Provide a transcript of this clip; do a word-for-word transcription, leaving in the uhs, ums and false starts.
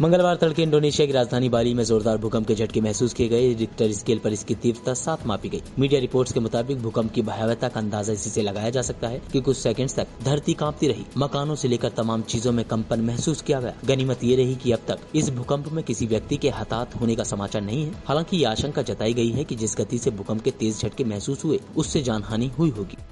मंगलवार तड़के इंडोनेशिया की राजधानी बाली में जोरदार भूकंप के झटके महसूस किए गए। रिक्टर स्केल पर इसकी तीव्रता सात मापी गई। मीडिया रिपोर्ट्स के मुताबिक भूकंप की भयावहता का अंदाजा इसी से लगाया जा सकता है कि कुछ सेकंड्स तक धरती कांपती रही। मकानों से लेकर तमाम चीजों में कंपन महसूस किया गया। गनीमत ये रही कि अब तक इस भूकंप में किसी व्यक्ति के हताहत होने का समाचार नहीं है। हालांकि ये आशंका जताई गई है कि जिस गति से भूकंप के तेज झटके महसूस हुए उससे जानहानि हुई होगी।